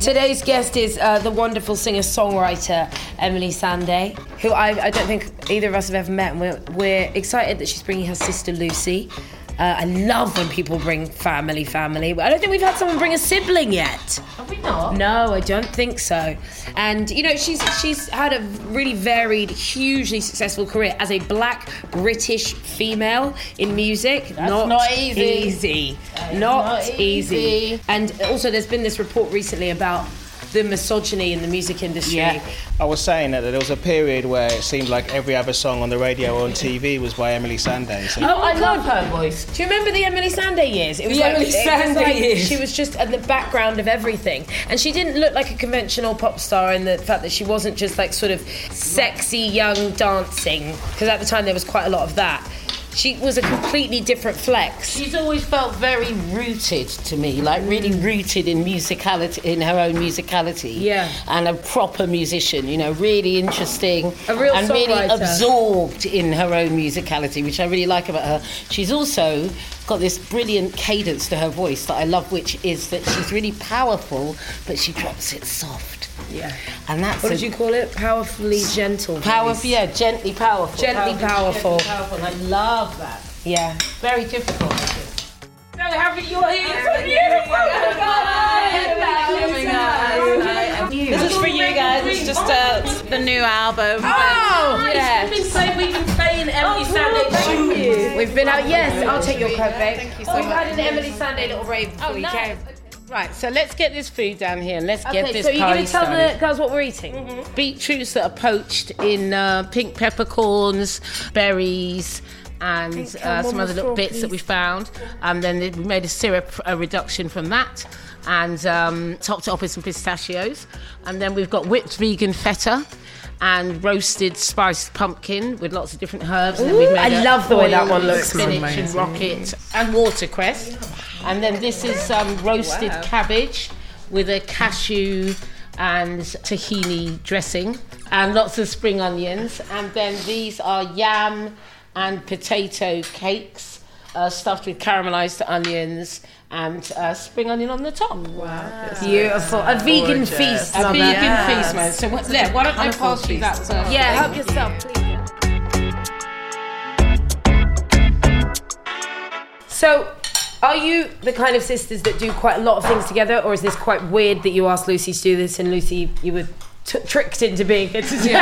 Today's guest is the wonderful singer-songwriter Emeli Sandé, who I don't think either of us have ever met, and we're excited that she's bringing her sister Lucy. I love when people bring family. I don't think we've had someone bring a sibling yet. Have we not? No, I don't think so. And, you know, she's had a really varied, hugely successful career as a black British female in music. That's not easy. Not easy. And also there's been this report recently about the misogyny in the music industry. Yeah. I was saying that there was a period where it seemed like every other song on the radio or on TV was by Emeli Sandé. So. Oh, I love her voice. Do you remember the Emeli Sandé years? It was the years. She was just at the background of everything. And she didn't look like a conventional pop star in the fact that she wasn't just like sort of sexy young dancing, because at the time there was quite a lot of that. She was a completely different flex. She's always felt very rooted to me, like really rooted in musicality, in her own musicality. Yeah. And a proper musician, you know, really interesting. A real and songwriter. Really absorbed in her own musicality, which I really like about her. She's also got this brilliant cadence to her voice that I love, which is that she's really powerful, but she drops it soft. Yeah. And that's what did you call it? Powerfully gentle. Powerful, yeah, gently powerful. Gently powerful. And I love that. Yeah. Very difficult. So happy you're here. This is for you guys. It's just the new album. Oh, yeah. It's been so we can stay in Emeli Sandé. Thank you. We've been out. Yes, I'll take your coat, babe. Thank you so much. We've had an Emeli Sandé little rave before you came. Right, so let's get this food down here. Let's get this party started. Okay, so you're going to tell the girls what we're eating? Mm-hmm. Beetroots that are poached in pink peppercorns, berries, and some other little bits that we found. And then we made a syrup reduction from that, and topped it off with some pistachios. And then we've got whipped vegan feta and roasted spiced pumpkin with lots of different herbs. Ooh, and then we've made I love the way that one looks. Spinach and rocket and watercress. And then this is roasted cabbage with a cashew and tahini dressing and lots of spring onions. And then these are yam and potato cakes stuffed with caramelised onions and spring onion on the top. Wow. Beautiful. A vegan gorgeous. Feast. A vegan feast, man. So why don't I pass you that? Yeah, help yourself, please. So, are you the kind of sisters that do quite a lot of things together, or is this quite weird that you asked Lucy to do this and Lucy, you were tricked into being here today?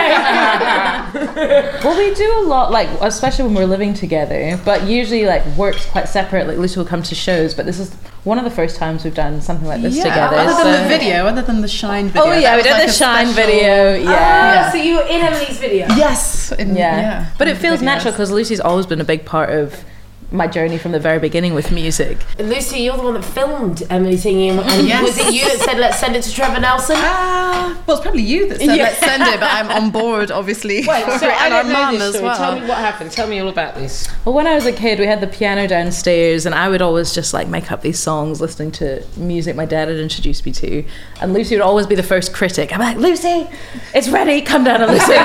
Well, we do a lot, like, especially when we're living together, but usually, like, work's quite separate. Like, Lucy will come to shows, but this is one of the first times we've done something like this together. Other than the Shine video. Oh yeah, we did the Shine video. Yeah. So you were in Emeli's video. Yes. But it feels natural because Lucy's always been a big part of my journey from the very beginning with music. Lucy, you're the one that filmed Emeli singing, and was it you that said, let's send it to Trevor Nelson? Well, it's probably you that said, let's send it, but I'm on board, obviously. Wait, so and our mum as well. Tell me what happened. Tell me all about this. Well, when I was a kid, we had the piano downstairs, and I would always just like make up these songs, listening to music my dad had introduced me to, and Lucy would always be the first critic. I'm like, Lucy, it's ready, come down and listen.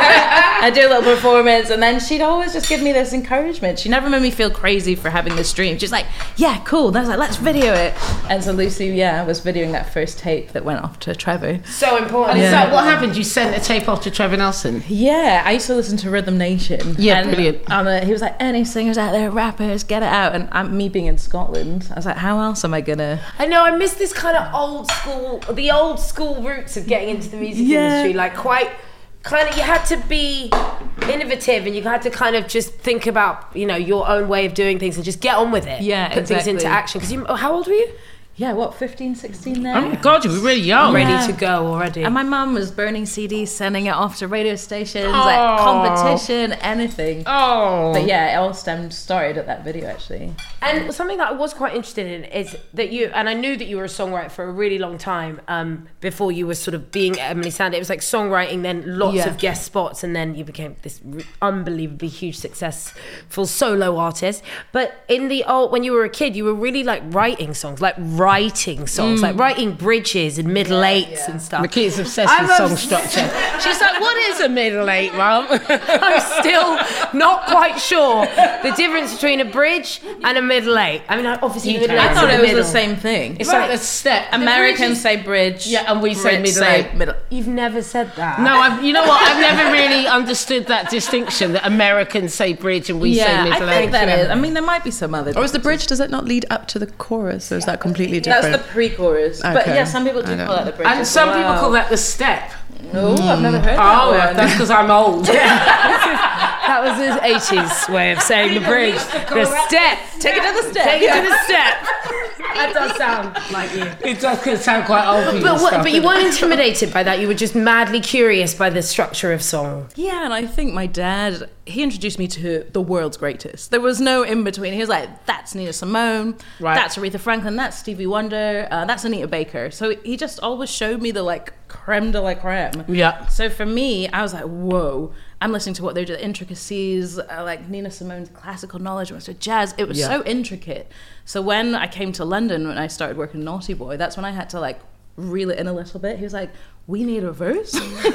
I'd do a little performance, and then she'd always just give me this encouragement. She never made me feel crazy for having this dream. She's like, yeah, cool. And I was like, let's video it. And so Lucy, yeah, was videoing that first tape that went off to Trevor. So important. Yeah. Is that what happened? You sent a tape off to Trevor Nelson? Yeah, I used to listen to Rhythm Nation. Yeah, and, brilliant. He was like, any singers out there, rappers, get it out. And me being in Scotland, I was like, how else am I gonna? I know, I miss this kind of old school, the old school roots of getting into the music industry, like quite kind of, you had to be innovative and you had to kind of just think about, you know, your own way of doing things and just get on with it. Yeah, put exactly. things into action. Because you, how old were you? Yeah, what, 15, 16 there? Oh my God, you were really young. Ready to go already. And my mum was burning CDs, sending it off to radio stations, like competition, anything. Oh. But yeah, it all started at that video, actually. And something that I was quite interested in is that you, and I knew that you were a songwriter for a really long time before you were sort of being Emeli Sandé. It was like songwriting, then lots of guest spots, and then you became this unbelievably huge, successful solo artist. But in the old, when you were a kid, you were really like writing songs, like writing bridges and middle eights and stuff. Miquita's obsessed with song structure. She's like, what is a middle eight, Mum? I'm still not quite sure the difference between a bridge and a middle eight. I mean, obviously, I thought it was the same thing. It's like a step. Americans say bridge. Yeah, and we say middle eight. You've never said that. No, you know what? I've never really understood that distinction, that Americans say bridge and we say middle eight. I think that is. I mean, there might be some other. Or is the bridge? Does it not lead up to the chorus? Or is that completely? That's the pre-chorus. Okay. But yeah, some people do call that the bridge. And some people call that the step. No, I've never heard that one. Oh, that's because I'm old. That was his 80s way of saying the bridge. The step. Take another step. Take another step. That does sound like you. It does sound quite old. But you weren't intimidated by that. You were just madly curious by the structure of song. Yeah, and I think my dad, he introduced me to the world's greatest. There was no in-between. He was like, that's Nina Simone. Right. That's Aretha Franklin. That's Stevie Wonder. That's Anita Baker. So he just always showed me the like creme de la creme. Yeah. So for me, I was like, whoa. I'm listening to what they're doing, intricacies, like Nina Simone's classical knowledge, so jazz. It was so intricate. So when I came to London, when I started working Naughty Boy, that's when I had to like reel it in a little bit. He was like, we need a verse, a chorus,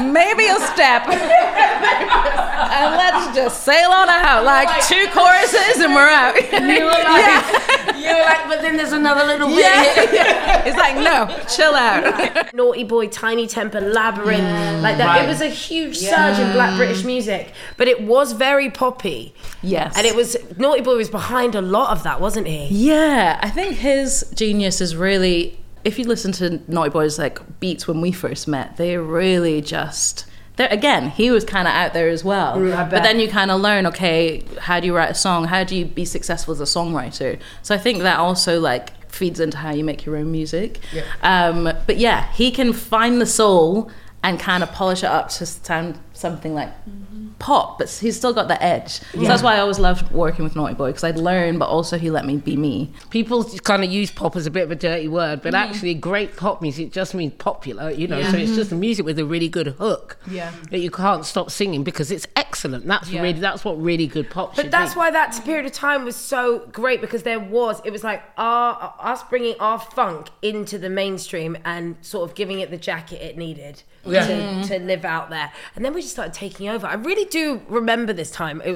maybe a step, and let's just sail on out, like two choruses and we're out. You were like, but then there's another little bit. Yeah. It's like, no, chill out. Naughty Boy, Tiny Temper, Labyrinth, like that. Right. It was a huge surge in Black British music, but it was very poppy. Yes. And it was, Naughty Boy was behind a lot of that, wasn't he? Yeah, I think his genius is really, if you listen to Naughty Boy's like beats when we first met, they really just... There, again, he was kind of out there as well. But then you kind of learn, okay, how do you write a song? How do you be successful as a songwriter? So I think that also like feeds into how you make your own music. Yeah. But yeah, he can find the soul and kind of polish it up to sound something like pop, but he's still got the edge. Yeah. So that's why I always loved working with Naughty Boy, because I'd learn, but also he let me be me. People kind of use pop as a bit of a dirty word, but actually great pop music just means popular, you know, so it's just music with a really good hook that you can't stop singing because it's excellent. That's really, that's what really good pop should be. But that's why that period of time was so great, because it was like us bringing our funk into the mainstream and sort of giving it the jacket it needed. Yeah. To live out there, and then we just started taking over. I really do remember this time. It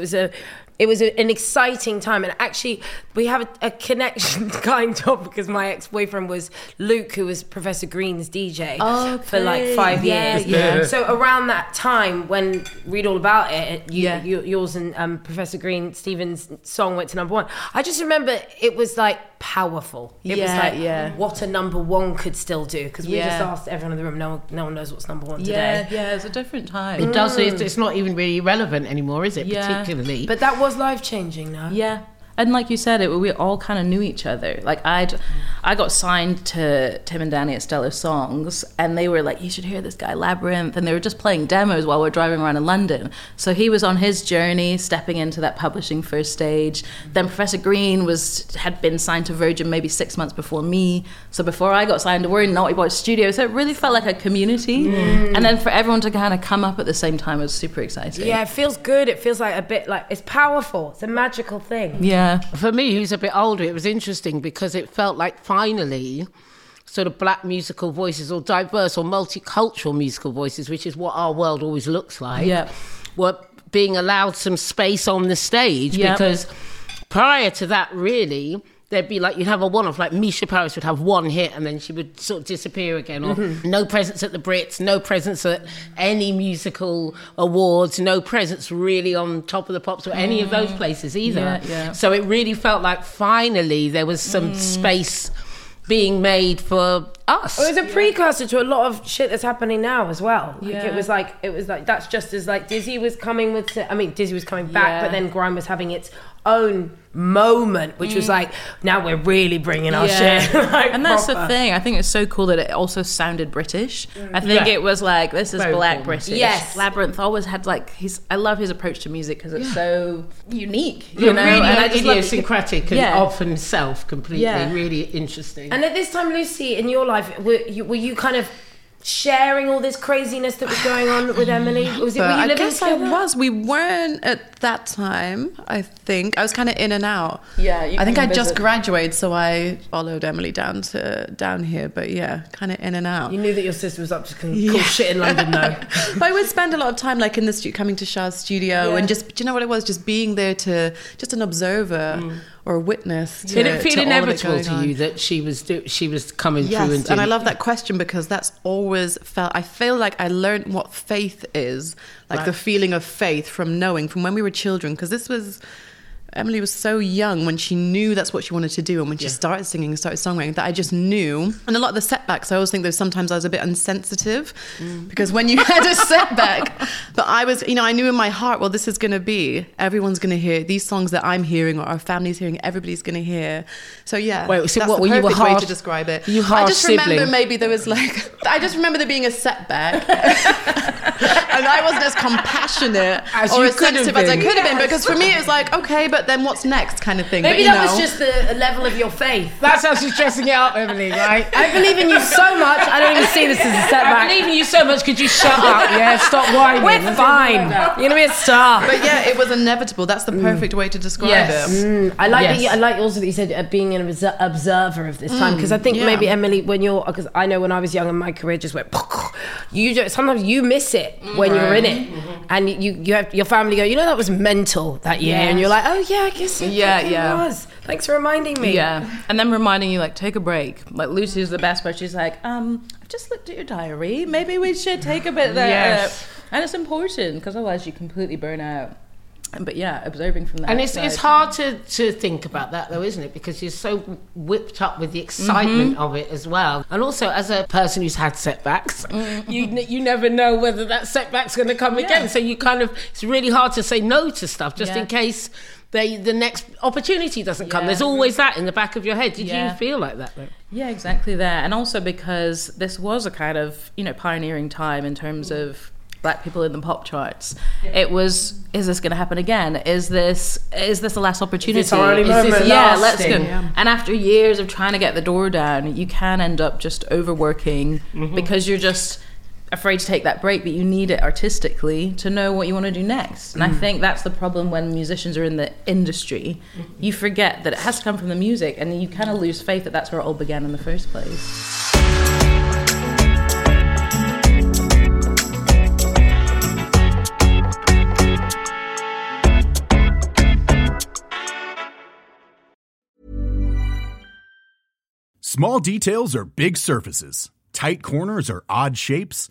was an exciting time, and actually we have a connection kind of, because my ex-boyfriend was Luke, who was Professor Green's DJ for like 5 years. Yeah. So around that time when Read All About It, yours and Professor Green, Stephen's song went to number one. I just remember it was like powerful. It was like what a number one could still do, because we just asked everyone in the room, no one knows what's number one today. Yeah, it's a different time. It does. It's not even really relevant anymore, is it? Yeah. Particularly. But that was life-changing now. Yeah. And like you said, we all kind of knew each other. Like I got signed to Tim and Danny at Stella Songs, and they were like, you should hear this guy Labyrinth, and they were just playing demos while we were driving around in London. So he was on his journey, stepping into that publishing first stage. Then Professor Green had been signed to Virgin maybe 6 months before me. So before I got signed, we're in Naughty Boy Studio. So it really felt like a community. Mm. And then for everyone to kind of come up at the same time was super exciting. Yeah, it feels good. It feels like a bit like, it's powerful. It's a magical thing. Yeah. For me, who's a bit older, it was interesting because it felt like finally sort of black musical voices or diverse or multicultural musical voices, which is what our world always looks like, were being allowed some space on the stage. Because prior to that, really, there'd be like, you'd have a one-off, like Misha Paris would have one hit and then she would sort of disappear again, or no presence at the Brits, no presence at any musical awards, no presence really on Top of the Pops or any of those places either. So it really felt like finally there was some space being made for us. It was a precursor to a lot of shit that's happening now as well. Like it was like that's just as like Dizzy was coming with, I mean Dizzy was coming back, but then grime was having its own moment, which was like, now we're really bringing our shit. Like, and that's proper. The thing. I think it's so cool that it also sounded British. I think it was like, this is very black cool. British. Yes. Labyrinth always had like his, I love his approach to music because it's so unique, you know? Really, and I just idiosyncratic and off himself completely. Really interesting. And at this time, Lucy, in your life, were you kind of sharing all this craziness that was going on with Emeli? I guess I was. We weren't at that time, I think. I was kind of in and out. I just graduated, so I followed Emeli down here, but kind of in and out. You knew that your sister was up to cool shit in London, though. But I would spend a lot of time, like, in the studio, coming to Shah's studio, and just, do you know what it was? Just being there to, just an observer. Or a witness to, did it feel inevitable to you that she was coming through? And I love that question, because that's always felt, I feel like I learned what faith is, like the feeling of faith from when we were children, because this was, Emeli was so young when she knew that's what she wanted to do, and when she started singing and started songwriting, that I just knew. And a lot of the setbacks, I always think that sometimes I was a bit insensitive, because when you had a setback, but I was, you know, I knew in my heart, well, this is going to be, everyone's going to hear these songs that I'm hearing, or our family's hearing, everybody's going to hear. So Wait, so that's what, the perfect way to describe it. I just remember maybe there was like, I just remember there being a setback, and I wasn't as compassionate or as sensitive as I could have been, because for me it was like, okay, but then what's next kind of thing. Maybe that was just the level of your faith. That's how she's dressing it up, Emeli, right? I believe in you so much, I don't even see this as a setback. I believe in you so much, could you shut up? Yeah, stop whining. We're fine. You're gonna be a star. But it was inevitable. That's the perfect way to describe it. I like that. I like also that you said being an observer of this time, because I think maybe Emeli, when you're, because I know when I was young and my career just went, sometimes you miss it when you're in it, and you have your family go, you know, that was mental that year, and you're like, oh yeah, I guess it was. Thanks for reminding me. Yeah, and then reminding you, like, take a break. Like, Lucy's the best, but she's like, I've just looked at your diary. Maybe we should take a bit there. Yes. And it's important, because otherwise you completely burn out. But observing from that. And it's hard to think about that, though, isn't it? Because you're so whipped up with the excitement of it as well. And also, as a person who's had setbacks, you never know whether that setback's going to come again. So you kind of, it's really hard to say no to stuff, just in case the next opportunity doesn't come. There's always that in the back of your head. Did you feel like that, though? Yeah, exactly that. And also because this was a kind of, pioneering time in terms of black people in the pop charts. It was, is this going to happen again? Is this the last opportunity? Is this our only moment? Yeah, let's go. Yeah. And after years of trying to get the door down, you can end up just overworking because you're just afraid to take that break, but you need it artistically to know what you want to do next. And I think that's the problem when musicians are in the industry. You forget that it has to come from the music, and you kind of lose faith that that's where it all began in the first place. Small details or big surfaces, tight corners or odd shapes,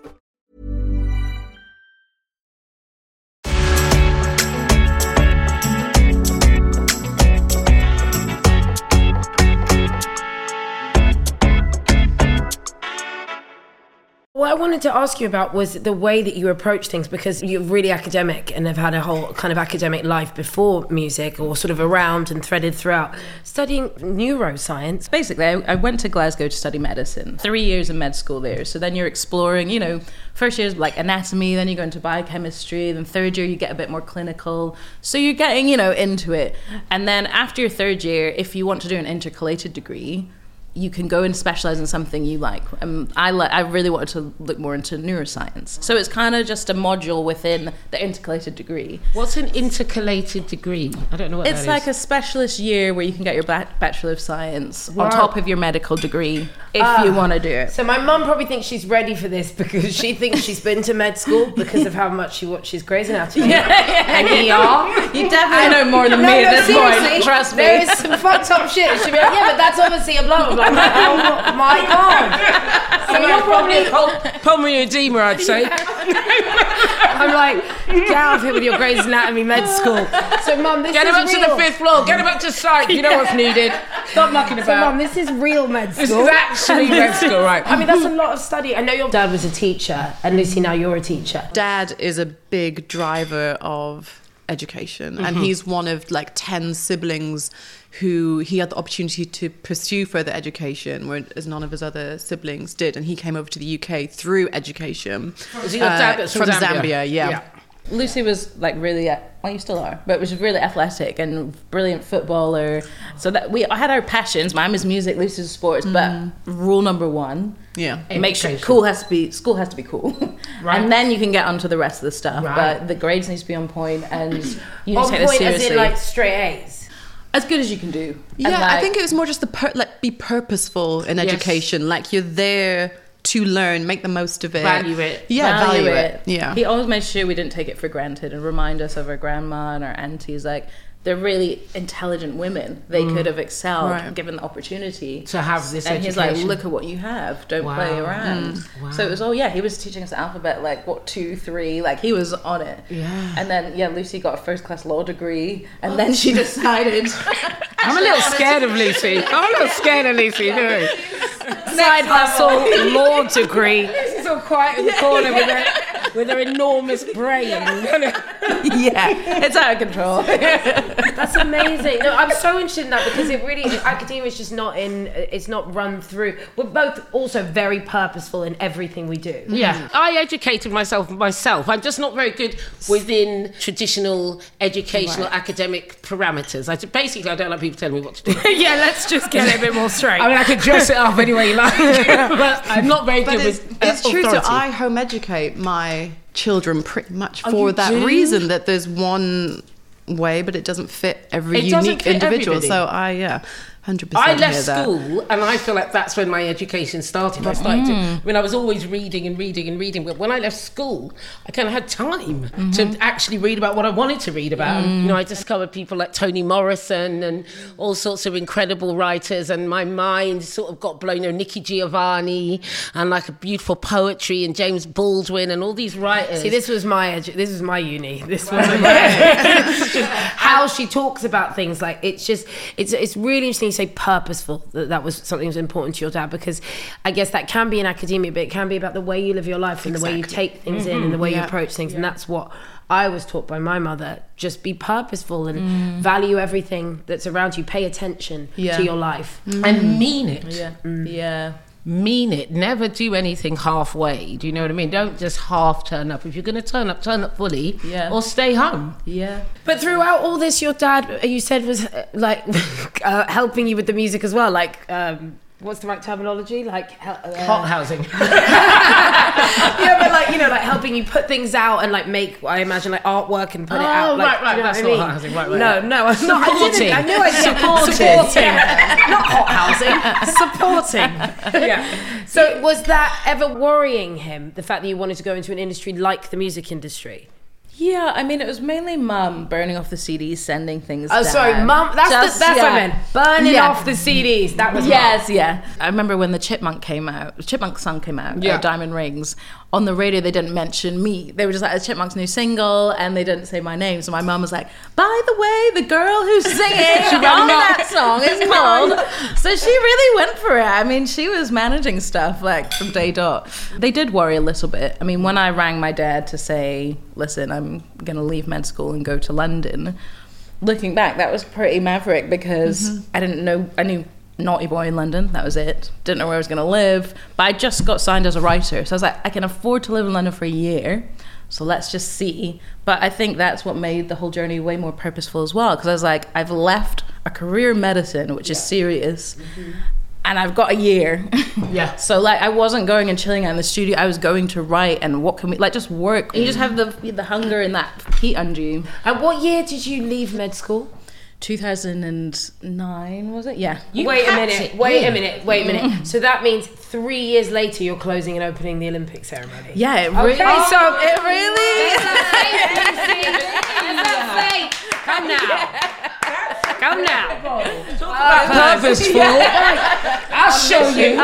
wanted to ask you about was the way that you approach things, because you're really academic and have had a whole kind of academic life before music, or sort of around and threaded throughout, studying neuroscience. Basically, I went to Glasgow to study medicine. 3 years in med school there. So then you're exploring, you know, first year's like anatomy, then you go into biochemistry, then third year you get a bit more clinical. So you're getting, you know, into it. And then after your third year, if you want to do an intercalated degree, you can go and specialize in something you like. I really wanted to look more into neuroscience. So it's kind of just a module within the intercalated degree. What's an intercalated degree? I don't know what that is. It's like a specialist year where you can get your Bachelor of Science on top of your medical degree if you want to do it. So my mum probably thinks she's ready for this because she thinks she's been to med school because of how much she watches Grey's Anatomy. And ER. You definitely know more than me at this point. Trust me. There is some fucked up shit. She'll be like, yeah, but that's obviously a blah, blah, blah. I'm like, oh my God. So you're probably pulmonary edema, I'd say. I'm like, get out of here with your Grey's Anatomy med school. So Mum, this is real. Get him up to the fifth floor. Get him up to psych. You know what's needed. Stop mucking about. So Mum, this is real med school. This is actually med school, right? I mean, that's a lot of study. I know your dad was a teacher, and Lucy, now you're a teacher. Dad is a big driver of education, and he's one of like 10 siblings who he had the opportunity to pursue further education, whereas none of his other siblings did, and he came over to the UK through education. Is he your dad that's from Zambia? Zambia. Lucy was like really, well, you still are, but was really athletic and brilliant footballer. So that I had our passions. Mine was music, Lucy's sports, but rule number one, make sure school has to be cool, right? And then you can get onto the rest of the stuff. Right. But the grades need to be on point, and you need to take it seriously. As in like straight A's. As good as you can do. Yeah, like, I think it was more just the be purposeful in education. Like you're there to learn, make the most of it. Value it. Yeah, value it. Yeah. He always made sure we didn't take it for granted and remind us of our grandma and our aunties. Like, they're really intelligent women. They could have excelled given the opportunity. To have this education. And he's like, look at what you have. Don't play around. Wow. So it was he was teaching us the alphabet, like, 2, 3. Like, he was on it. Yeah. And then, Lucy got a first-class law degree. And then she decided... I'm a little scared of Lucy. No. Side hustle, law degree. Lucy's all quiet in the corner with her enormous brain. It's out of control. That's amazing. No, I'm so interested in that because it really, academia is just it's not run through. We're both also very purposeful in everything we do. Yeah. I educated myself. I'm just not very good within traditional educational academic parameters. I don't like people telling me what to do. Let's just get it a bit more straight. I mean, I could dress it up any way you like. But I'm not very good with it's authority. True, so I home educate my children pretty much for that reason, that there's one way, but it doesn't fit every unique individual. Everybody. So I, 100%. I left school, and I feel like that's when my education started. I started to, I mean, I was always reading, but when I left school, I kind of had time to actually read about what I wanted to read about. And, I discovered people like Toni Morrison and all sorts of incredible writers, and my mind sort of got blown. Nikki Giovanni and like a beautiful poetry and James Baldwin and all these writers. See, this was my uni. This was how she talks about things. Like it's really interesting. Say purposeful, that was something that was important to your dad, because I guess that can be in academia, but it can be about the way you live your life and the way you take things in and the way you approach things, and that's what I was taught by my mother. Just be purposeful and value everything that's around you, pay attention to your life and mean it. Mean it. Never do anything halfway. Do you know what I mean? Don't just half turn up. If you're going to turn up fully, or stay home. Yeah. But throughout all this, your dad, you said, was like helping you with the music as well. Like, what's the right terminology? Like hot housing. But like helping you put things out and like make, I imagine, like artwork and put it out. Like, right. You know that's not hot housing. Right. No, I'm not. I knew I didn't. Supporting. Not hot housing. Supporting. So was that ever worrying him? The fact that you wanted to go into an industry like the music industry? Yeah, I mean, it was mainly Mum burning off the CDs, sending things down. Oh, sorry, Mum, that's what I meant. Burning off the CDs, that was Mum. Yes, I remember when the Chipmunk song came out, Diamond Rings, on the radio they didn't mention me. They were just like, it's Chipmunk's new single, and they didn't say my name. So my mum was like, by the way, the girl who's singing on that song is called. So she really went for it. I mean, she was managing stuff like from day dot. They did worry a little bit. I mean, when I rang my dad to say, listen, I'm going to leave med school and go to London, looking back, that was pretty maverick because I didn't know, I knew Naughty Boy in London, that was it. Didn't know where I was going to live, but I just got signed as a writer. So I was like, I can afford to live in London for a year, so let's just see. But I think that's what made the whole journey way more purposeful as well, because I was like, I've left a career in medicine, which is serious, and I've got a year. So like, I wasn't going and chilling out in the studio, I was going to write and what can we, like, just work. You just have the hunger and that heat under you. And what year did you leave med school? 2009, was it? Yeah. Wait a minute. So that means 3 years later you're closing and opening the Olympic ceremony. Yeah, it really... Okay, so it really... Come now. Come now. Purposeful. I'll show you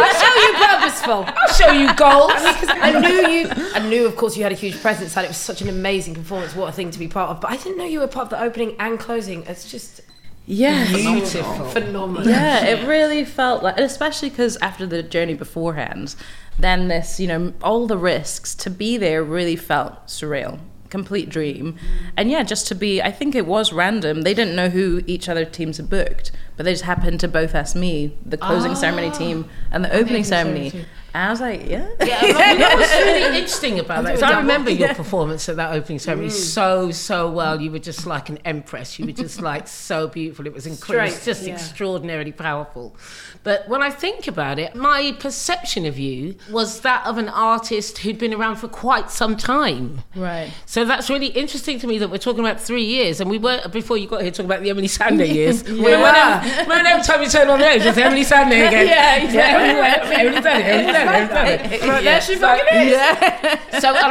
purposeful. I'll show you goals. I knew, of course, you had a huge presence, and it was such an amazing performance. What a thing to be part of. But I didn't know you were part of the opening and closing. It's just... Yeah, beautiful, phenomenal. Yeah, it really felt like, and especially because after the journey beforehand, then this, you know, all the risks to be there really felt surreal, complete dream, and yeah, just to be. I think it was random. They didn't know who each other teams had booked, but they just happened to both ask me, the closing ceremony team and the opening ceremony. I was like, that was really interesting about that. I remember your performance at that opening ceremony so well. You were just like an empress. You were just like so beautiful. It was incredible. It was just extraordinarily powerful. But when I think about it, my perception of you was that of an artist who'd been around for quite some time. Right. So that's really interesting to me that we're talking about 3 years, and we were, before you got here, talking about the Emeli Sandé years. Every time you turn on the edge, it's Emeli Sandé again. So, and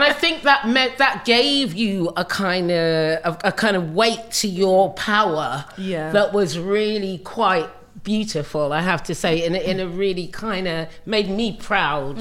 I think that meant that gave you a kind of weight to your power that was really quite beautiful, I have to say, in a really kind of made me proud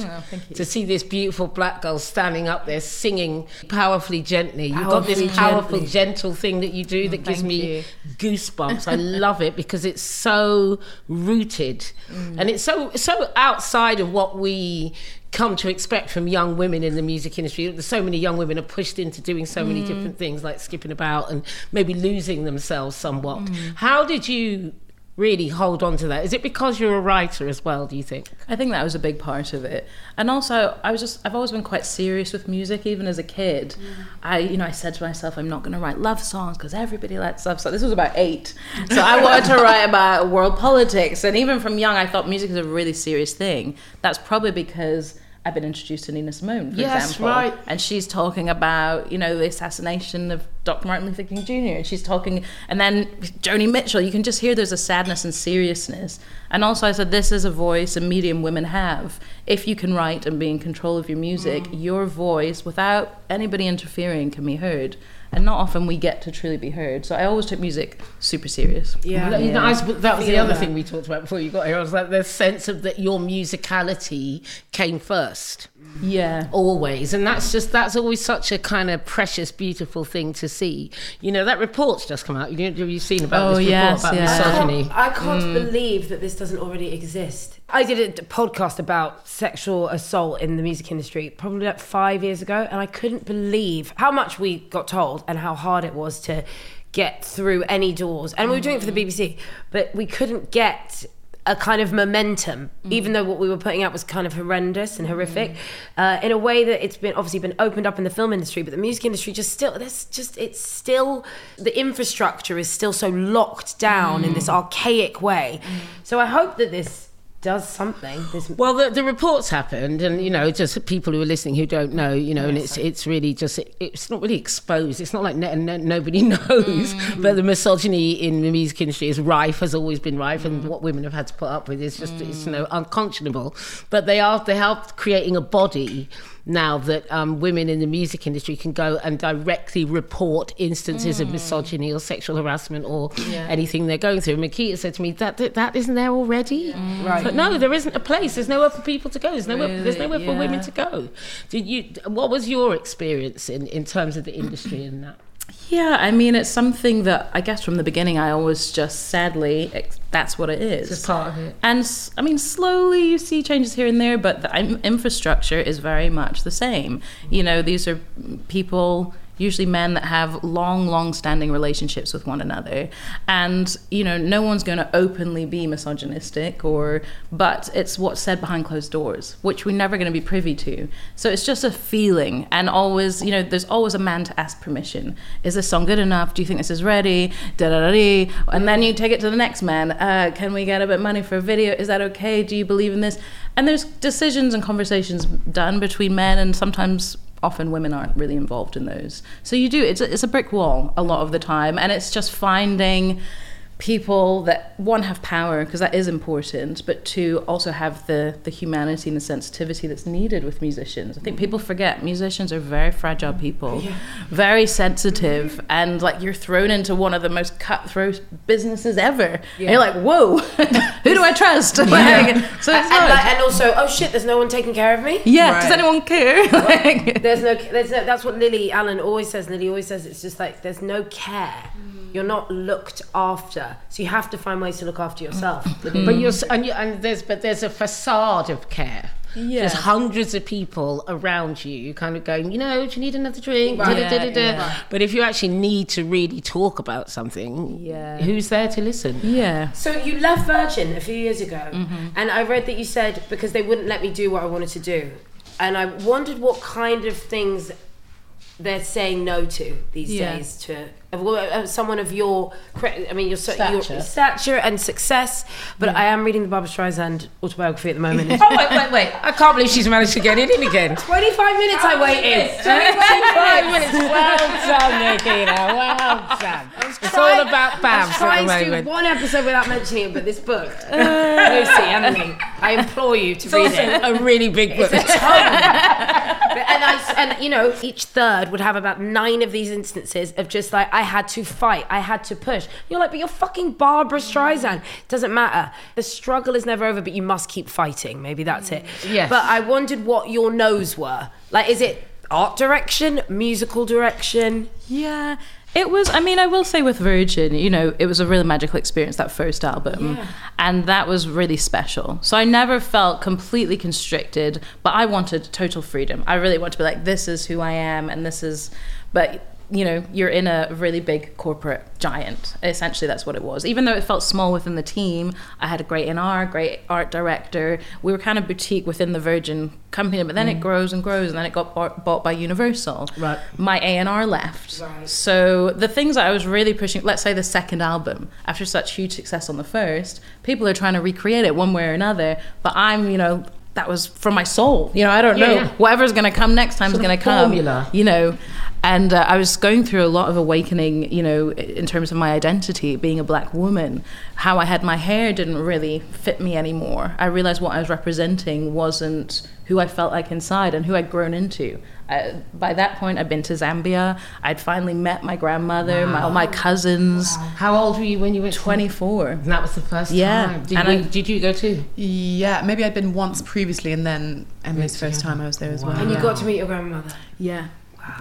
to see this beautiful black girl standing up there singing powerfully gently. You've got this powerful, gentle thing that you do that gives me goosebumps. I love it because it's so rooted and it's so outside of what we come to expect from young women in the music industry. There's so many young women are pushed into doing so many different things, like skipping about and maybe losing themselves somewhat. How did you really hold on to that? Is it because you're a writer as well, do you think? I think that was a big part of it. And also, I've always been quite serious with music, even as a kid. I said to myself, I'm not going to write love songs because everybody likes love songs. This was about 8. So I wanted to write about world politics. And even from young, I thought music is a really serious thing. That's probably because I've been introduced to Nina Simone, for example. Right. And she's talking about, the assassination of Dr. Martin Luther King Jr. And she's talking, and then Joni Mitchell, you can just hear there's a sadness and seriousness. And also I said, this is a voice, a medium women have. If you can write and be in control of your music, your voice, without anybody interfering, can be heard. And not often we get to truly be heard. So I always took music super serious. That was the other thing we talked about before you got here. I was like, the sense of that your musicality came first. Yeah. Always. And that's always such a kind of precious, beautiful thing to see. That report's just come out. You've seen about this report about misogyny. I can't believe that this doesn't already exist. I did a podcast about sexual assault in the music industry probably like 5 years ago, and I couldn't believe how much we got told and how hard it was to get through any doors. And we were doing it for the BBC, but we couldn't get a kind of momentum, even though what we were putting out was kind of horrendous and horrific, in a way that it's been obviously been opened up in the film industry, but the music industry the infrastructure is still so locked down in this archaic way. So I hope that this does something. Well, the report's happened, and just people who are listening who don't know, and it's really just it's not really exposed. It's not like nobody knows, but the misogyny in the music industry is rife, has always been rife, and what women have had to put up with is just it's unconscionable. But they have creating a body now that women in the music industry can go and directly report instances of misogyny or sexual harassment or anything they're going through. Miquita said to me, that isn't there already? Mm. Right. But no, there isn't a place. There's nowhere for people to go. There's nowhere, there's nowhere for women to go. What was your experience in terms of the industry and that? Yeah, I mean, it's something that I guess from the beginning I always just sadly, that's what it is. It's part of it. And I mean, slowly you see changes here and there, but the infrastructure is very much the same. You know, these are people, usually men, that have long-standing relationships with one another. And, you know, no one's going to openly be misogynistic but it's what's said behind closed doors, which we're never going to be privy to. So it's just a feeling, and always, you know, there's always a man to ask permission. Is this song good enough? Do you think this is ready? Da-da-da-dee. And then you take it to the next man. Can we get a bit of money for a video? Is that okay? Do you believe in this? And there's decisions and conversations done between men, and often women aren't really involved in those. So it's a brick wall a lot of the time, and it's just finding people that, one, have power, because that is important, but two, also have the humanity and the sensitivity that's needed with musicians. I think people forget musicians are very fragile people, very sensitive, and like you're thrown into one of the most cutthroat businesses ever. Yeah. And you're like, whoa, who do I trust? And also, oh shit, there's no one taking care of me? Yeah, right. Does anyone care? There's no, that's what Lily Allen always says. Lily always says, it's just like, there's no care. You're not looked after, so you have to find ways to look after yourself. But there's a facade of care. Yeah. There's hundreds of people around you kind of going, you know, do you need another drink? Right. Yeah. But if you actually need to really talk about something, who's there to listen? Yeah. So you left Virgin a few years ago, and I read that you said, because they wouldn't let me do what I wanted to do, and I wondered what kind of things they're saying no to these days to someone of your, I mean, your stature and success. But I am reading the Barbra Streisand autobiography at the moment. Oh, wait. I can't believe she's managed to get it in again. 25 minutes I waited. 25 minutes. Well done, Nikita. Well done. It's all about BAMs. I'm trying to do one episode without mentioning it, but this book, Lucy, Emeli, I implore you to read it. It's a really big book. It's a ton. And you know, each third would have about 9 of these instances of just like, I had to fight, I had to push. You're like, but you're fucking Barbra Streisand. It doesn't matter. The struggle is never over, but you must keep fighting. Maybe that's it. Yes. But I wondered what your no's were. Like, is it art direction, musical direction? Yeah. It was, I mean, I will say with Virgin, you know, it was a really magical experience, that first album. Yeah. And that was really special. So I never felt completely constricted, but I wanted total freedom. I really want to be like, this is who I am, and this is, but you know, you're in a really big corporate giant. Essentially, that's what it was. Even though it felt small within the team, I had a great NR, great art director. We were kind of boutique within the Virgin company, but then it grows, and then it got bought by Universal. Right. My A&R left. Right. So the things that I was really pushing, let's say the second album, after such huge success on the first, people are trying to recreate it one way or another, but I'm, you know, that was from my soul. You know, I don't know. Yeah. Whatever's going to come next time is going to come. Formula. You know. And I was going through a lot of awakening, you know, in terms of my identity, being a black woman. How I had my hair didn't really fit me anymore. I realized what I was representing wasn't who I felt like inside and who I'd grown into. By that point, I'd been to Zambia. I'd finally met my grandmother, all my cousins. Wow. How old were you when you went? 24. And that was the first time. Did you go too? Yeah, maybe I'd been once previously, and then Emily's first time I was there as well. And you got to meet your grandmother? Yeah.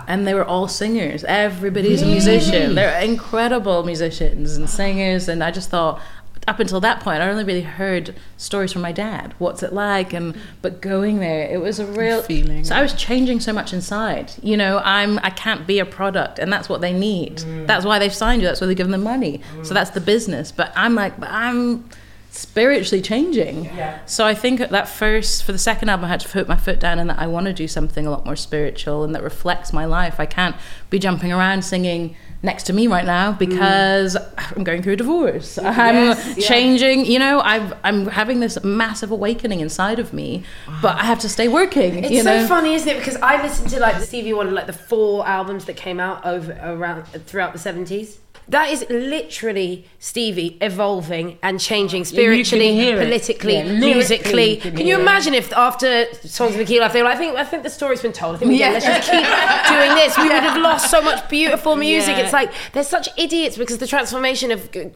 And they were all singers. Everybody's a musician. They're incredible musicians and singers. And I just thought, up until that point, I only really heard stories from my dad. What's it like? But going there, it was a real feeling. So I was changing so much inside. You know, I can't be a product, and that's what they need. That's why they've signed you. That's why they've given them money. So that's the business. But I'm like, I'm spiritually changing. Yeah. So I think for the second album, I had to put my foot down, and that I want to do something a lot more spiritual and that reflects my life. I can't be jumping around singing next to me right now because I'm going through a divorce. I'm changing, you know, I'm having this massive awakening inside of me, but I have to stay working. It's so funny, isn't it? Because I listened to like the Stevie Wonder, like the 4 albums that came out throughout the 70s. That is literally Stevie evolving and changing spiritually, politically, musically. Can you imagine if after Songs of the Key Life, they were like, I think the story's been told. I think we can, let's just keep doing this. We would have lost so much beautiful music. Yeah. It's like, they're such idiots, because the transformation of true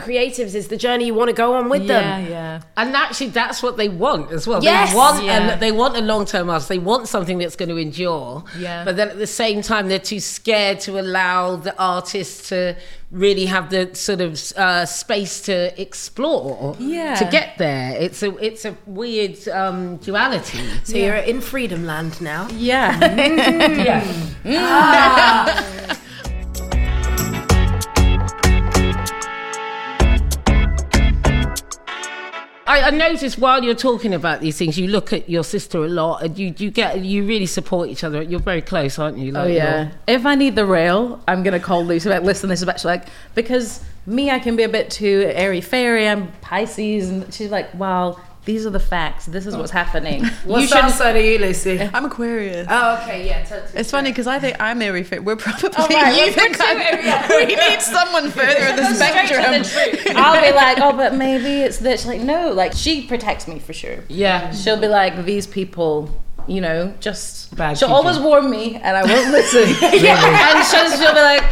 creatives is the journey you want to go on with them. Yeah. And actually, that's what they want as well. Yes. They want a long-term artist. They want something that's going to endure. Yeah. But then at the same time, they're too scared to allow the artist to really have the sort of space to explore to get there. It's a weird duality. So you're in freedom land now. Yeah. I noticed while you're talking about these things, you look at your sister a lot, and you really support each other. You're very close, aren't you? Like, if I need the rail, I'm going to call Lucy. Like, listen, this is actually like, because me, I can be a bit too airy-fairy. I'm Pisces, and she's like, well, these are the facts. This is what's happening. What's that side of you, Lucy? I'm Aquarius. Oh, okay, yeah. It's funny because I think I'm airy-fairy. We're probably... Oh, right. We need someone further in the spectrum. I'll be like, oh, but maybe it's this. She's like, no, like, she protects me for sure. Yeah. She'll be like, these people... You know, just bad. She'll always warn me, and I won't listen. And she'll be like,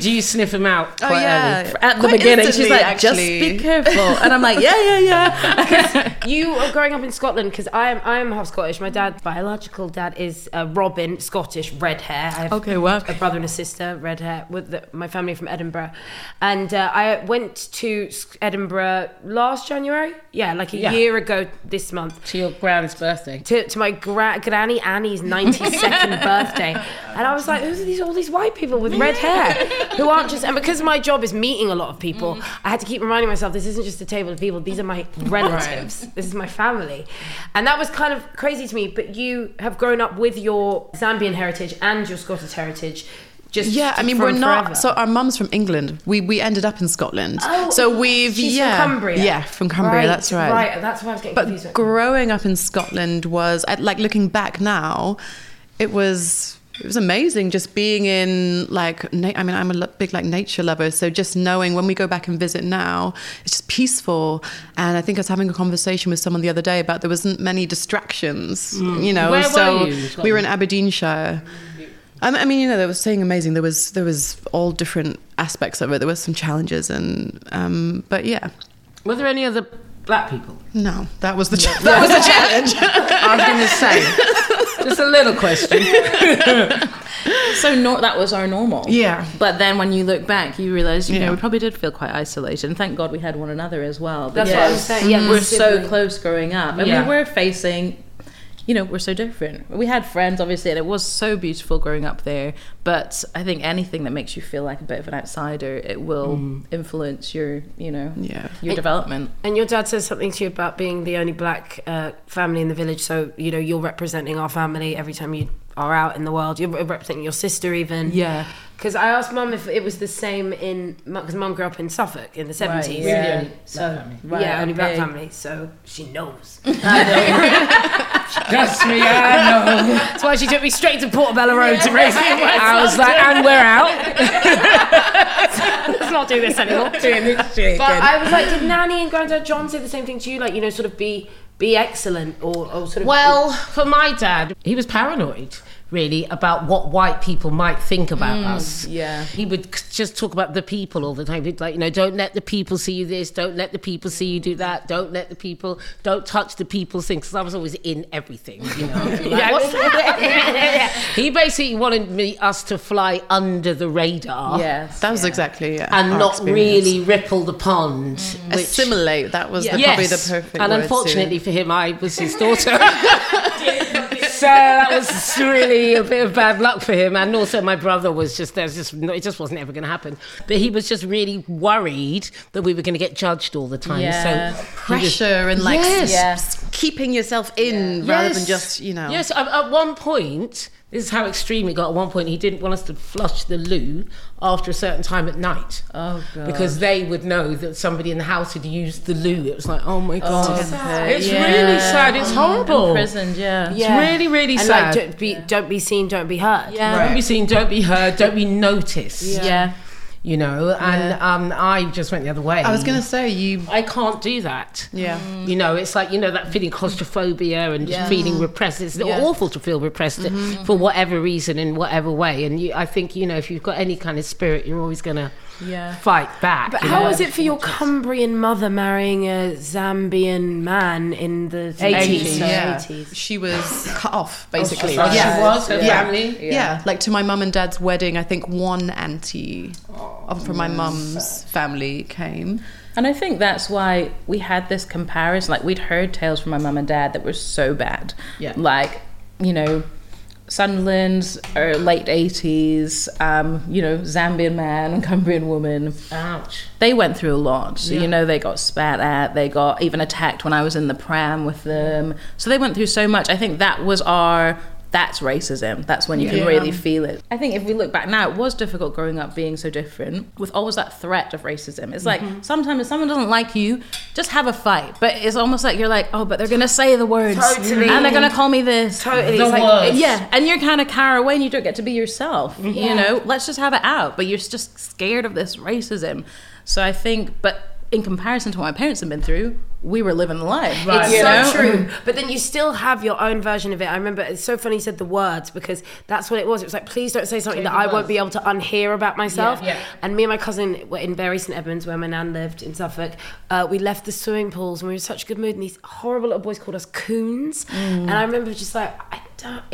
"Do you sniff him out?" Quite early. At the beginning, she's like, "Just be careful," and I'm like, "Yeah." You are growing up in Scotland, because I am half Scottish. My dad, biological dad, is Robin, Scottish, red hair. I have a brother and a sister, red hair. With my family from Edinburgh, and I went to Edinburgh last January. Yeah, like a year ago this month. To your grand's birthday. To my Granny Annie's 92nd birthday, and I was like, who are all these white people with red hair who aren't just, and because my job is meeting a lot of people, I had to keep reminding myself, this isn't just a table of people, these are my relatives, this is my family. And that was kind of crazy to me. But you have grown up with your Zambian heritage and your Scottish heritage. We're not forever. So our mum's from England. We ended up in Scotland. Oh, so she's from Cumbria. Yeah, from Cumbria. Right, that's right. Right, that's why I was getting confused. But growing up in Scotland was like, looking back now, it was amazing. Just being in I'm a big nature lover. So just knowing when we go back and visit now, it's just peaceful. And I think I was having a conversation with someone the other day about there wasn't many distractions. Mm. You know, we were in Aberdeenshire. I mean, they were saying amazing. There was all different aspects of it. There were some challenges, and but yeah. Were there any other black people? No, that was the challenge. I was going to say, just a little question. So that was our normal. Yeah. But then when you look back, you realise, we probably did feel quite isolated. And thank God we had one another as well. That's what I was saying. Yeah, we're so close growing up, and we were facing. We're so different. We had friends, obviously, and it was so beautiful growing up there. But I think anything that makes you feel like a bit of an outsider, it will influence your, your development. And your dad says something to you about being the only black family in the village. So, you're representing our family every time you are out in the world. You're representing your sister even. Yeah. Because I asked Mum if it was the same because Mum grew up in Suffolk in the 70s. Right, yeah. Only black family. So she knows. Trust me, I know. That's why she took me straight to Portobello Road to raise me. I was like, and we're out. Let's not do this anymore. But I was like, did Nanny and Grandad John say the same thing to you? Like, sort of be excellent or sort of... Well, for my dad, he was paranoid. Really, about what white people might think about us. Yeah, he would just talk about the people all the time. He'd don't let the people see you this, don't let the people see you do that, don't touch the people's things. Because I was always in everything. What's that? He basically wanted us to fly under the radar. Yes, that was exactly and not experience. Really ripple the pond. Mm. Which, assimilate. That was probably the perfect. And word unfortunately for him, I was his daughter. So that was really a bit of bad luck for him. And also my brother was it just wasn't ever going to happen. But he was just really worried that we were going to get judged all the time. Yeah. So pressure and keeping yourself in rather than just, Yes, at one point, this is how extreme it got. At one point, he didn't want us to flush the loo after a certain time at night. Oh, God. Because they would know that somebody in the house had used the loo. It was like, oh, my God. Oh, it's really sad. It's horrible. Imprisoned, It's really, really sad. Like, don't be seen, don't be heard. Yeah. Right. Don't be seen, don't be heard, don't be noticed. Yeah. you know, and I just went the other way. I was going to say, I can't do that. Yeah. You know, it's like, you know, that feeling claustrophobia and just feeling repressed. It's awful to feel repressed for whatever reason, in whatever way. And I think, you know, if you've got any kind of spirit, you're always going to fight back. But how was it for your Cumbrian mother marrying a Zambian man in the 80s? Yeah. 80s? She was cut off, basically. Oh, she was, her family. Yeah, like to my mum and dad's wedding, I think one auntie from my mum's family came. And I think that's why we had this comparison. Like, we'd heard tales from my mum and dad that were so bad. Yeah. Like, you know, Sunderland, or late 80s, you know, Zambian man, Cumbrian woman. Ouch. They went through a lot. So, you know, they got spat at, they got even attacked when I was in the pram with them. So they went through so much. I think that was that's racism. That's when you can really feel it. I think if we look back now, it was difficult growing up being so different with always that threat of racism. It's like, sometimes if someone doesn't like you, just have a fight. But it's almost like you're like, oh, but they're going to say the words. Totally. And they're going to call me this. Totally. It's like, yeah. And you're kind of carried away and you don't get to be yourself. Mm-hmm. You know, let's just have it out. But you're just scared of this racism. So I think, but in comparison to what my parents have been through, we were living the life. Right. It's so true. But then you still have your own version of it. I remember it's so funny you said the words, because that's what it was. It was like, please don't say something that I won't be able to unhear about myself. Yeah, yeah. And me and my cousin were in Bury St Edmunds, where my nan lived in Suffolk. We left the swimming pools and we were in such a good mood, and these horrible little boys called us coons. And I remember just like,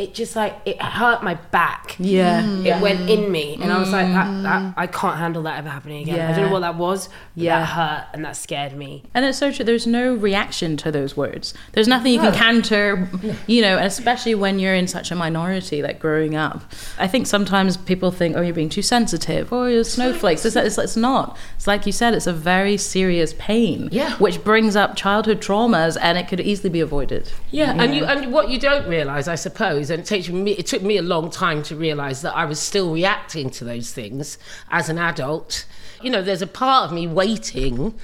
it hurt my back. Yeah. It went in me. And I was like, I can't handle that ever happening again. Yeah. I don't know what that was, but that hurt and that scared me. And it's so true. There's no reaction to those words. There's nothing you can counter, you know, especially when you're in such a minority, like growing up. I think sometimes people think, oh, you're being too sensitive. Oh, you're snowflakes. It's not. It's like you said, it's a very serious pain, which brings up childhood traumas, and it could easily be avoided. Yeah, yeah. And what you don't realise, I suppose, and it took me a long time to realise that I was still reacting to those things as an adult. You know, there's a part of me waiting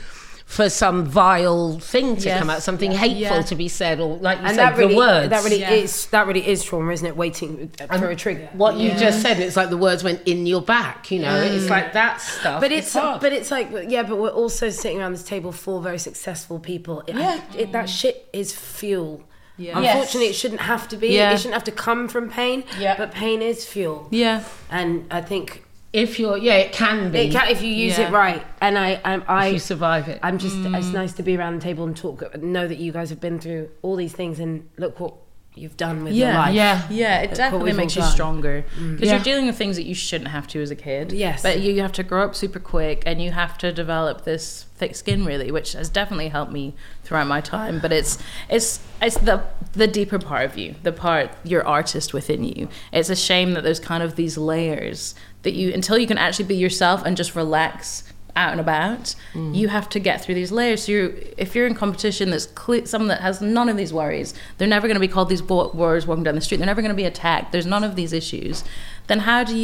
for some vile thing to come out, something hateful to be said, or like you said, the words. That really is trauma, isn't it? Waiting for a trigger. What you just said, it's like the words went in your back, you know, it's like that stuff. But it's like, but we're also sitting around this table, four very successful people. That shit is fuel. Yeah. Unfortunately, it shouldn't have to be. Yeah. It shouldn't have to come from pain. Yeah. But pain is fuel. Yeah. And I think if you're, it can be. It can, if you use it right. And if you survive it. I'm just. It's nice to be around the table and talk. And know that you guys have been through all these things, and look what you've done with your life. It definitely makes you stronger, because you're dealing with things that you shouldn't have to as a kid, but you have to grow up super quick, and you have to develop this thick skin, really, which has definitely helped me throughout my time. But it's the deeper part of you, the part your artist within you. It's a shame that there's kind of these layers that you, until you can actually be yourself and just relax out and about, you have to get through these layers. So if you're in competition, that's someone that has none of these worries, they're never going to be called these warriors walking down the street, they're never going to be attacked, there's none of these issues, then how can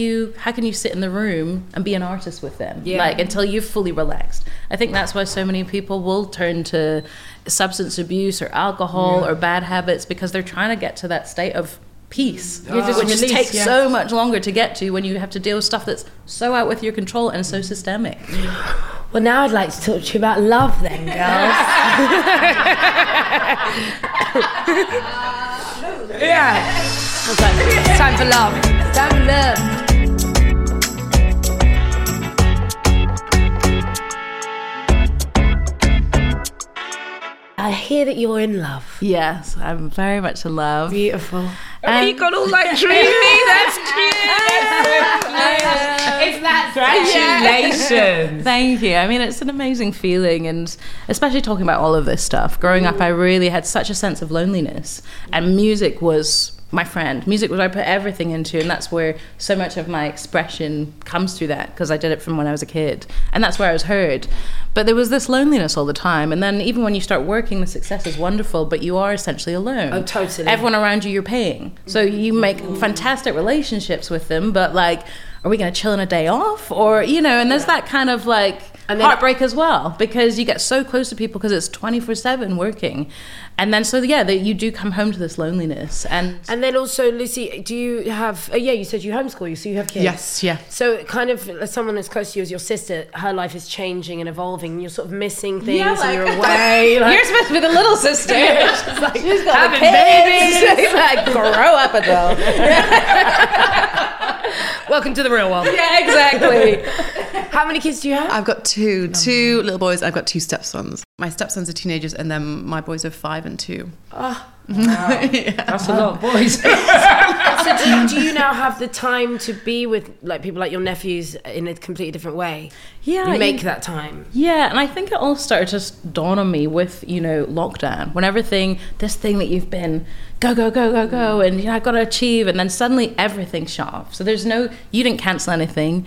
you sit in the room and be an artist with them, like, until you've fully relaxed? I think that's why so many people will turn to substance abuse or alcohol or bad habits, because they're trying to get to that state of peace, which takes so much longer to get to when you have to deal with stuff that's so out with your control and so systemic. Well, now I'd like to talk to you about love then, girls. Okay. Time for love. I hear that you're in love. Yes, I'm very much in love. Beautiful. He got all like dreamy. That's cute. It's that. Congratulations. Thank you. I mean, it's an amazing feeling, and especially talking about all of this stuff. Growing up, I really had such a sense of loneliness, and music was my friend. Music was what I put everything into, and that's where so much of my expression comes through that, because I did it from when I was a kid, and that's where I was heard. But there was this loneliness all the time, and then even when you start working, the success is wonderful, but you are essentially alone. Oh, totally. Everyone around you're paying. So you make fantastic relationships with them, but like, are we going to chill on a day off? Or, you know, and there's that kind of like And then heartbreak as well, because you get so close to people because it's 24/7 working. And then, so yeah, that you do come home to this loneliness. And then also, Lucy, do you have, you said you homeschool, so you have kids. Yes, yeah. So kind of, as someone as close to you as your sister, her life is changing and evolving, and you're sort of missing things, and you're away. You're supposed to be the little sister. She's like, she's got having babies. She's like, grow up, adult. Welcome to the real world. Yeah, exactly. How many kids do you have? I've got two little boys. I've got two stepsons. My stepsons are teenagers, and then my boys are 5 and 2. Oh, wow. Yeah. That's a lot of boys. So do you now have the time to be with like people like your nephews in a completely different way? Yeah. You make that time. Yeah, and I think it all started to dawn on me with, lockdown. When everything, this thing that you've been, go, and I've got to achieve, and then suddenly everything shut off. So there's no, you didn't cancel anything.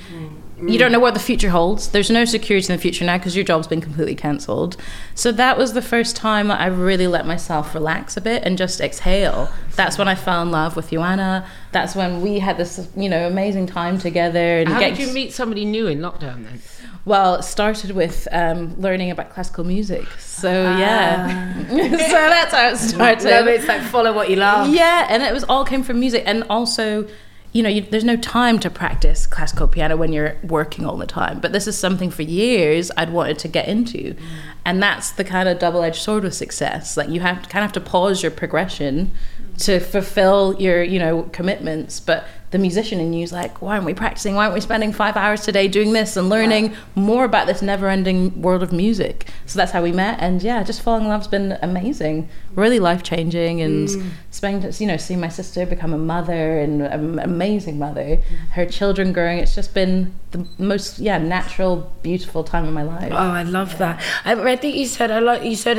You don't know what the future holds. There's no security in the future now because your job's been completely cancelled. So that was the first time I really let myself relax a bit and just exhale. That's when I fell in love with Ioana. That's when we had this, amazing time together. And How did you meet somebody new in lockdown then? Well, it started with learning about classical music. So that's how it started. No, it's like follow what you love. Yeah, and it was all came from music, and also. There's no time to practice classical piano when you're working all the time. But this is something for years I'd wanted to get into. And that's the kind of double-edged sword with success. Like, you have to kind of have to pause your progression to fulfill your, commitments. But the musician in you's like, why aren't we practicing? Why aren't we spending 5 hours today doing this and learning more about this never-ending world of music? So that's how we met. And yeah, just falling in love's been amazing, really life-changing, and spending, seeing my sister become a mother, and an amazing mother, her children growing. It's just been the most natural, beautiful time of my life. Oh, I love that. I think you said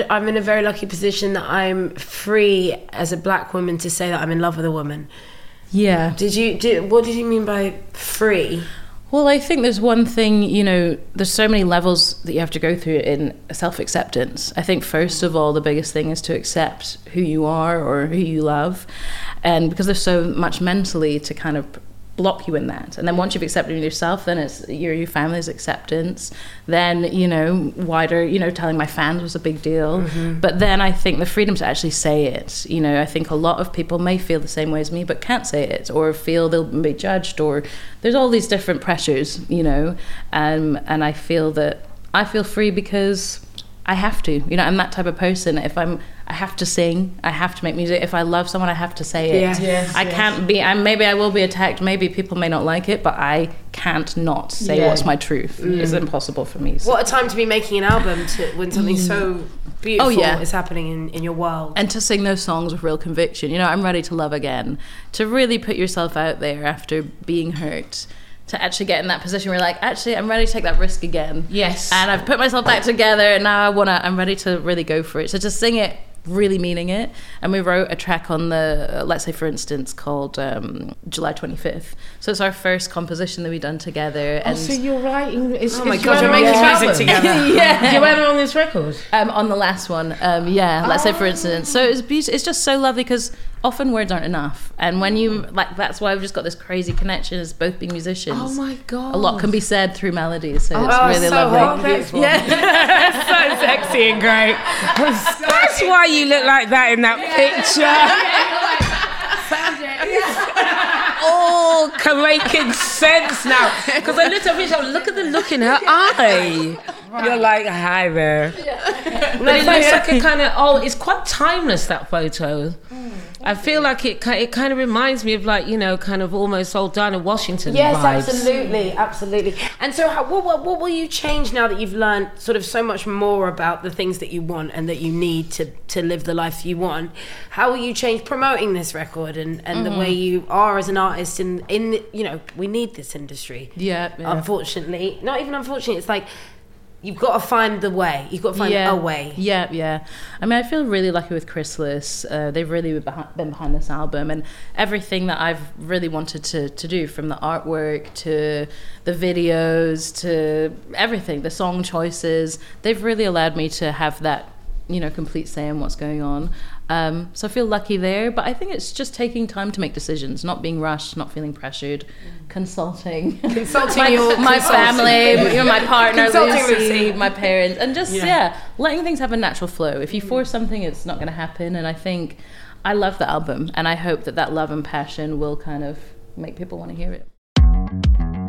I'm in a very lucky position that I'm free as a black woman to say that I'm in love with a woman. Yeah. What did you mean by free? Well, I think there's one thing, there's so many levels that you have to go through in self-acceptance. I think, first of all, the biggest thing is to accept who you are or who you love. And because there's so much mentally to kind of block you in that. And then once you've accepted yourself, then it's your family's acceptance. Then, wider, telling my fans was a big deal. Mm-hmm. But then I think the freedom to actually say it. I think a lot of people may feel the same way as me, but can't say it, or feel they'll be judged, or there's all these different pressures, and I feel free because I have to, I'm that type of person. If I have to sing, I have to make music. If I love someone, I have to say it. Yes, I can't be, maybe I will be attacked, maybe people may not like it, but I can't not say what's my truth. It's impossible for me. So. What a time to be making an album, when something so beautiful is happening in your world. And to sing those songs with real conviction. I'm ready to love again. To really put yourself out there after being hurt. To actually get in that position where you're like, actually, I'm ready to take that risk again. Yes. And I've put myself back together, and now I'm ready to really go for it. So to sing it, really meaning it. And we wrote a track on the, let's say, for instance, called July 25th. So it's our first composition that we've done together. And so you're writing... oh my God, you're making music together. You went on this record? On the last one, let's say, for instance. So it's beautiful. It's just so lovely because... often words aren't enough, and when you that's why we've just got this crazy connection as both being musicians. Oh my God! A lot can be said through melodies, so it's really so lovely. Beautiful. Yeah, that's so sexy and great. That's why you look like that in that picture. All making sense now, because I looked at Rachel. Look at the look in her eye. Right. You're like, hi there. Yeah. But it looks like a kind of it's quite timeless, that photo. I feel like it kind of reminds me of kind of almost old Dinah Washington vibes. Absolutely. And so what will you change now that you've learned sort of so much more about the things that you want and that you need to live the life you want? How will you change promoting this record and the way you are as an artist in we need this industry. Yeah. Unfortunately, not even unfortunately, it's like, you've got to find the way. You've got to find a way. Yeah. I mean, I feel really lucky with Chrysalis. They've really been behind this album, and everything that I've really wanted to do, from the artwork to the videos to everything, the song choices, they've really allowed me to have that, complete say in what's going on. So I feel lucky there, but I think it's just taking time to make decisions, not being rushed, not feeling pressured, consulting my family, you know, my partner, Lucy, my parents, and just letting things have a natural flow. If you force something, it's not going to happen. And I think I love the album, and I hope that that love and passion will kind of make people want to hear it.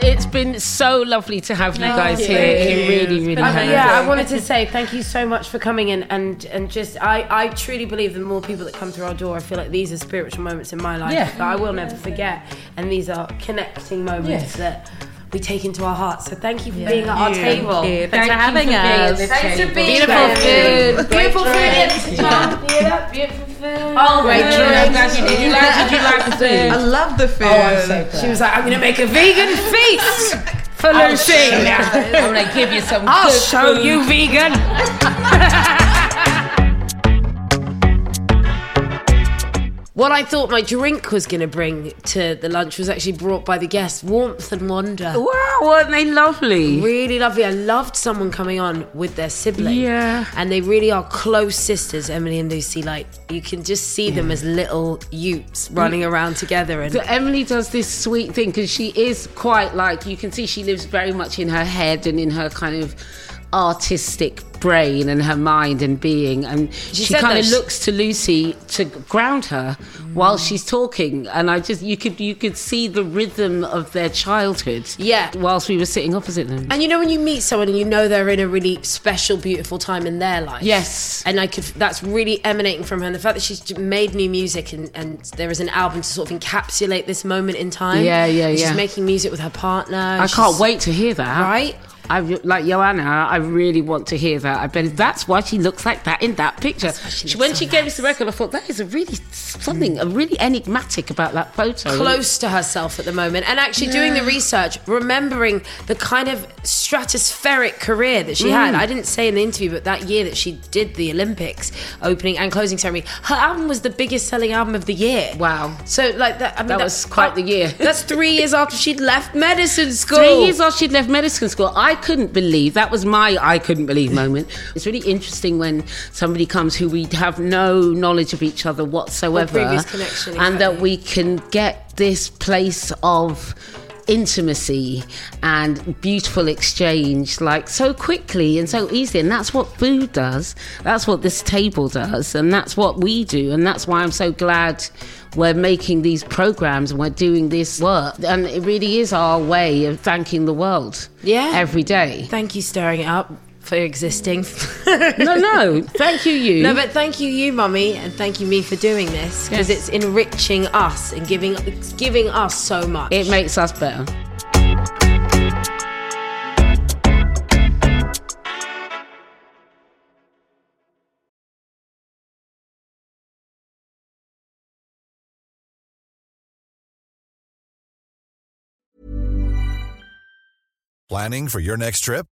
It's been so lovely to have you guys here. It really, really has. Yeah, I wanted to say thank you so much for coming in, and just I truly believe the more people that come through our door, I feel like these are spiritual moments in my life that I will never forget, and these are connecting moments that we take into our hearts. So thank you for being at our table. Thank you for having us. Thanks for being here. Beautiful food. Beautiful food. Oh, great food. I'm glad you did. You like the food? I love the food. Oh, I'm so glad. She was like, I'm going to make a vegan feast for Lucy. I'm going to give you some good food. I'll show you vegan. What I thought my drink was going to bring to the lunch was actually brought by the guests, warmth and wonder. Wow, weren't they lovely? Really lovely. I loved someone coming on with their sibling. Yeah. And they really are close sisters, Emeli and Lucy. Like, you can just see them as little utes running around together. And so Emeli does this sweet thing, because she is quite like, you can see she lives very much in her head and in her kind of artistic brain and her mind and being, and she kind of looks to Lucy to ground her while she's talking, and I just you could see the rhythm of their childhood whilst we were sitting opposite them. And you know when you meet someone and you know they're in a really special, beautiful time in their life, and that's really emanating from her, and the fact that she's made new music and there is an album to sort of encapsulate this moment in time. She's making music with her partner. I can't wait to hear that. Right? Like Joanna, I really want to hear that. I bet that's why she looks like that in that picture. When she gave us the record, I thought that is really enigmatic about that photo. Close to herself at the moment, and actually doing the research, remembering the kind of stratospheric career that she had. I didn't say in the interview, but that year that she did the Olympics opening and closing ceremony, her album was the biggest selling album of the year. Wow! So like that, I mean, that was quite the year. That's 3 years after she'd left medicine school. 3 years after she'd left medicine school. I couldn't believe moment. It's really interesting when somebody comes who we have no knowledge of each other whatsoever, and that we can get this place of intimacy and beautiful exchange like so quickly and so easily. And that's what food does, that's what this table does, and that's what we do, and that's why I'm so glad we're making these programs and we're doing this work, and it really is our way of thanking the world every day. Thank you, Stirring It Up, for existing. no, thank you. No, but thank you, Mummy, and thank you, me, for doing this, because it's enriching us and giving us so much. It makes us better. Planning for your next trip?